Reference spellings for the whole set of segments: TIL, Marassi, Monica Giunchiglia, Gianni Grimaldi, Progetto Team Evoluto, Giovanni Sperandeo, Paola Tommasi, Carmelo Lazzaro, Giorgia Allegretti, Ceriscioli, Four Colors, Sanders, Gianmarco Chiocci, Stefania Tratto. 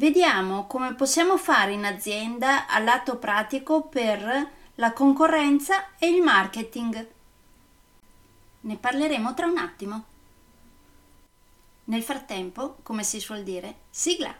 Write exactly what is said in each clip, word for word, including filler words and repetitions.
Vediamo come possiamo fare in azienda al lato pratico per la concorrenza e il marketing. Ne parleremo tra un attimo. Nel frattempo, come si suol dire, sigla!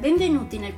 Benvenuti nel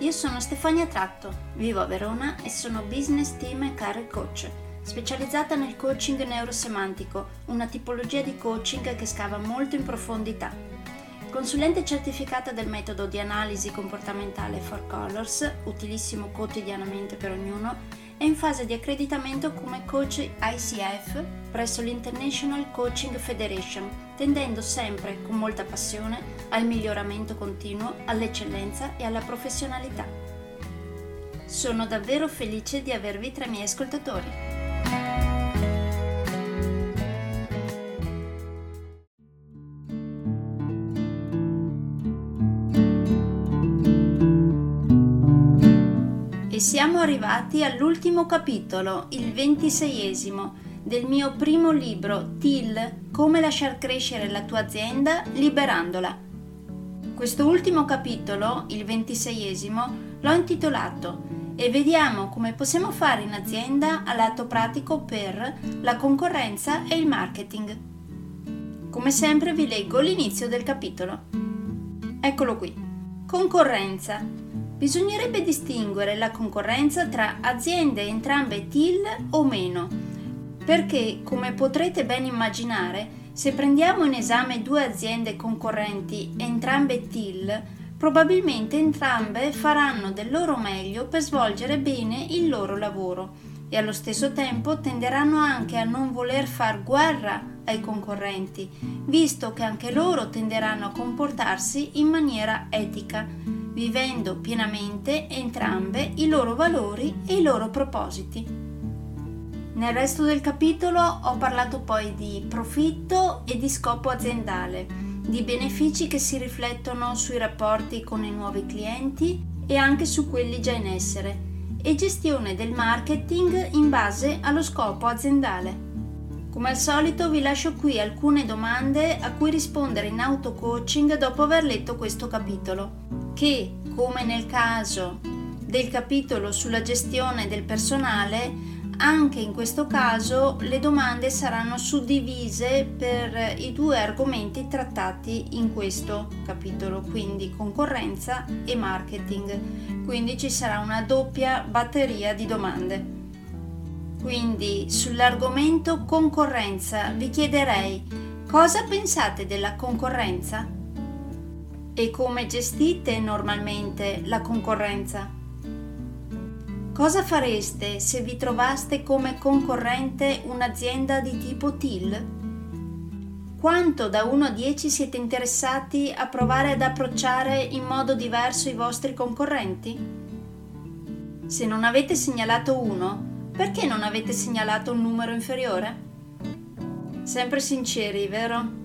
Io sono Stefania Tratto, vivo a Verona e sono business team e career coach, specializzata nel coaching neurosemantico, una tipologia di coaching che scava molto in profondità. Consulente certificata del metodo di analisi comportamentale Four Colors, utilissimo quotidianamente per ognuno, è in fase di accreditamento come coach I C F presso l'International Coaching Federation, tendendo sempre, con molta passione, al miglioramento continuo, all'eccellenza e alla professionalità. Sono davvero felice di avervi tra i miei ascoltatori. E siamo arrivati all'ultimo capitolo, il ventiseiesimo, del mio primo libro, T I L, come lasciar crescere la tua azienda liberandola. Questo ultimo capitolo, il ventiseiesimo, l'ho intitolato E vediamo come possiamo fare in azienda a lato pratico per la concorrenza e il marketing. Come sempre vi leggo l'inizio del capitolo. Eccolo qui. Concorrenza. Bisognerebbe distinguere la concorrenza tra aziende entrambe T I L o meno, perché, come potrete ben immaginare, se prendiamo in esame due aziende concorrenti entrambe T I L, probabilmente entrambe faranno del loro meglio per svolgere bene il loro lavoro e allo stesso tempo tenderanno anche a non voler far guerra ai concorrenti, visto che anche loro tenderanno a comportarsi in maniera etica, vivendo pienamente entrambe i loro valori e i loro propositi. Nel resto del capitolo ho parlato poi di profitto e di scopo aziendale, di benefici che si riflettono sui rapporti con i nuovi clienti e anche su quelli già in essere, e gestione del marketing in base allo scopo aziendale. Come al solito vi lascio qui alcune domande a cui rispondere in auto-coaching dopo aver letto questo capitolo, che, come nel caso del capitolo sulla gestione del personale, anche in questo caso le domande saranno suddivise per i due argomenti trattati in questo capitolo, quindi concorrenza e marketing. Quindi ci sarà una doppia batteria di domande. Quindi sull'argomento concorrenza vi chiederei: cosa pensate della concorrenza? E come gestite normalmente la concorrenza? Cosa fareste se vi trovaste come concorrente un'azienda di tipo T I L? Quanto da uno a dieci siete interessati a provare ad approcciare in modo diverso i vostri concorrenti? Se non avete segnalato uno, perché non avete segnalato un numero inferiore? Sempre sinceri, vero?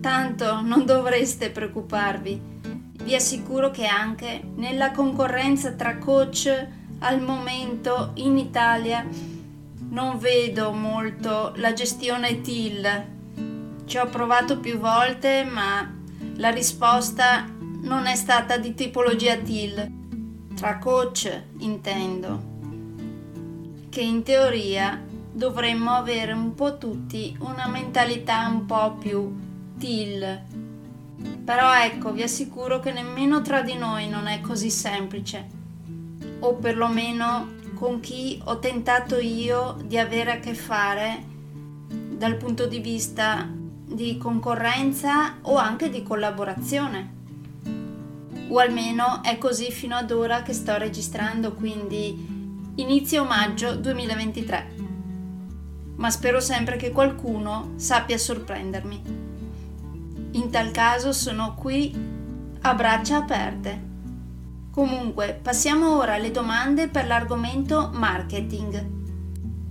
Tanto non dovreste preoccuparvi, vi assicuro che anche nella concorrenza tra coach al momento in Italia non vedo molto la gestione T I L. Ci ho provato più volte, ma la risposta non è stata di tipologia T I L, tra coach intendo, che in teoria dovremmo avere un po' tutti una mentalità un po' più T I L. Però ecco, vi assicuro che nemmeno tra di noi non è così semplice, o perlomeno con chi ho tentato io di avere a che fare dal punto di vista di concorrenza o anche di collaborazione. o almeno è così fino ad ora che sto registrando, quindi inizio maggio duemilaventitré. Ma spero sempre che qualcuno sappia sorprendermi. In tal caso sono qui a braccia aperte. Comunque, passiamo ora alle domande per l'argomento marketing.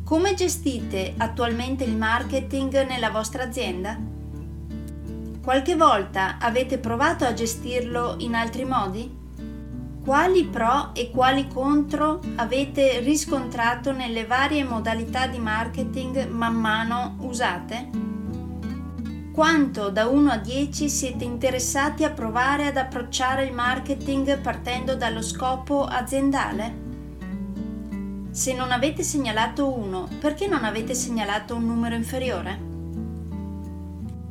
Come gestite attualmente il marketing nella vostra azienda? Qualche volta avete provato a gestirlo in altri modi? Quali pro e quali contro avete riscontrato nelle varie modalità di marketing man mano usate? Quanto da uno a dieci siete interessati a provare ad approcciare il marketing partendo dallo scopo aziendale? Se non avete segnalato uno, perché non avete segnalato un numero inferiore?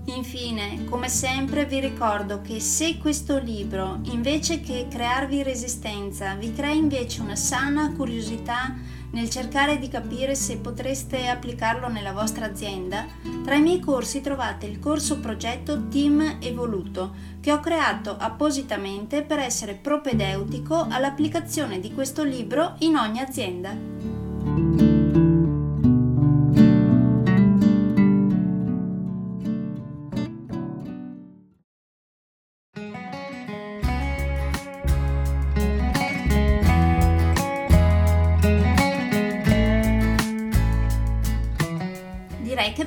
Infine, come sempre, vi ricordo che se questo libro, invece che crearvi resistenza, vi crea invece una sana curiosità nel cercare di capire se potreste applicarlo nella vostra azienda, tra i miei corsi trovate il corso Progetto Team Evoluto, che ho creato appositamente per essere propedeutico all'applicazione di questo libro in ogni azienda. Che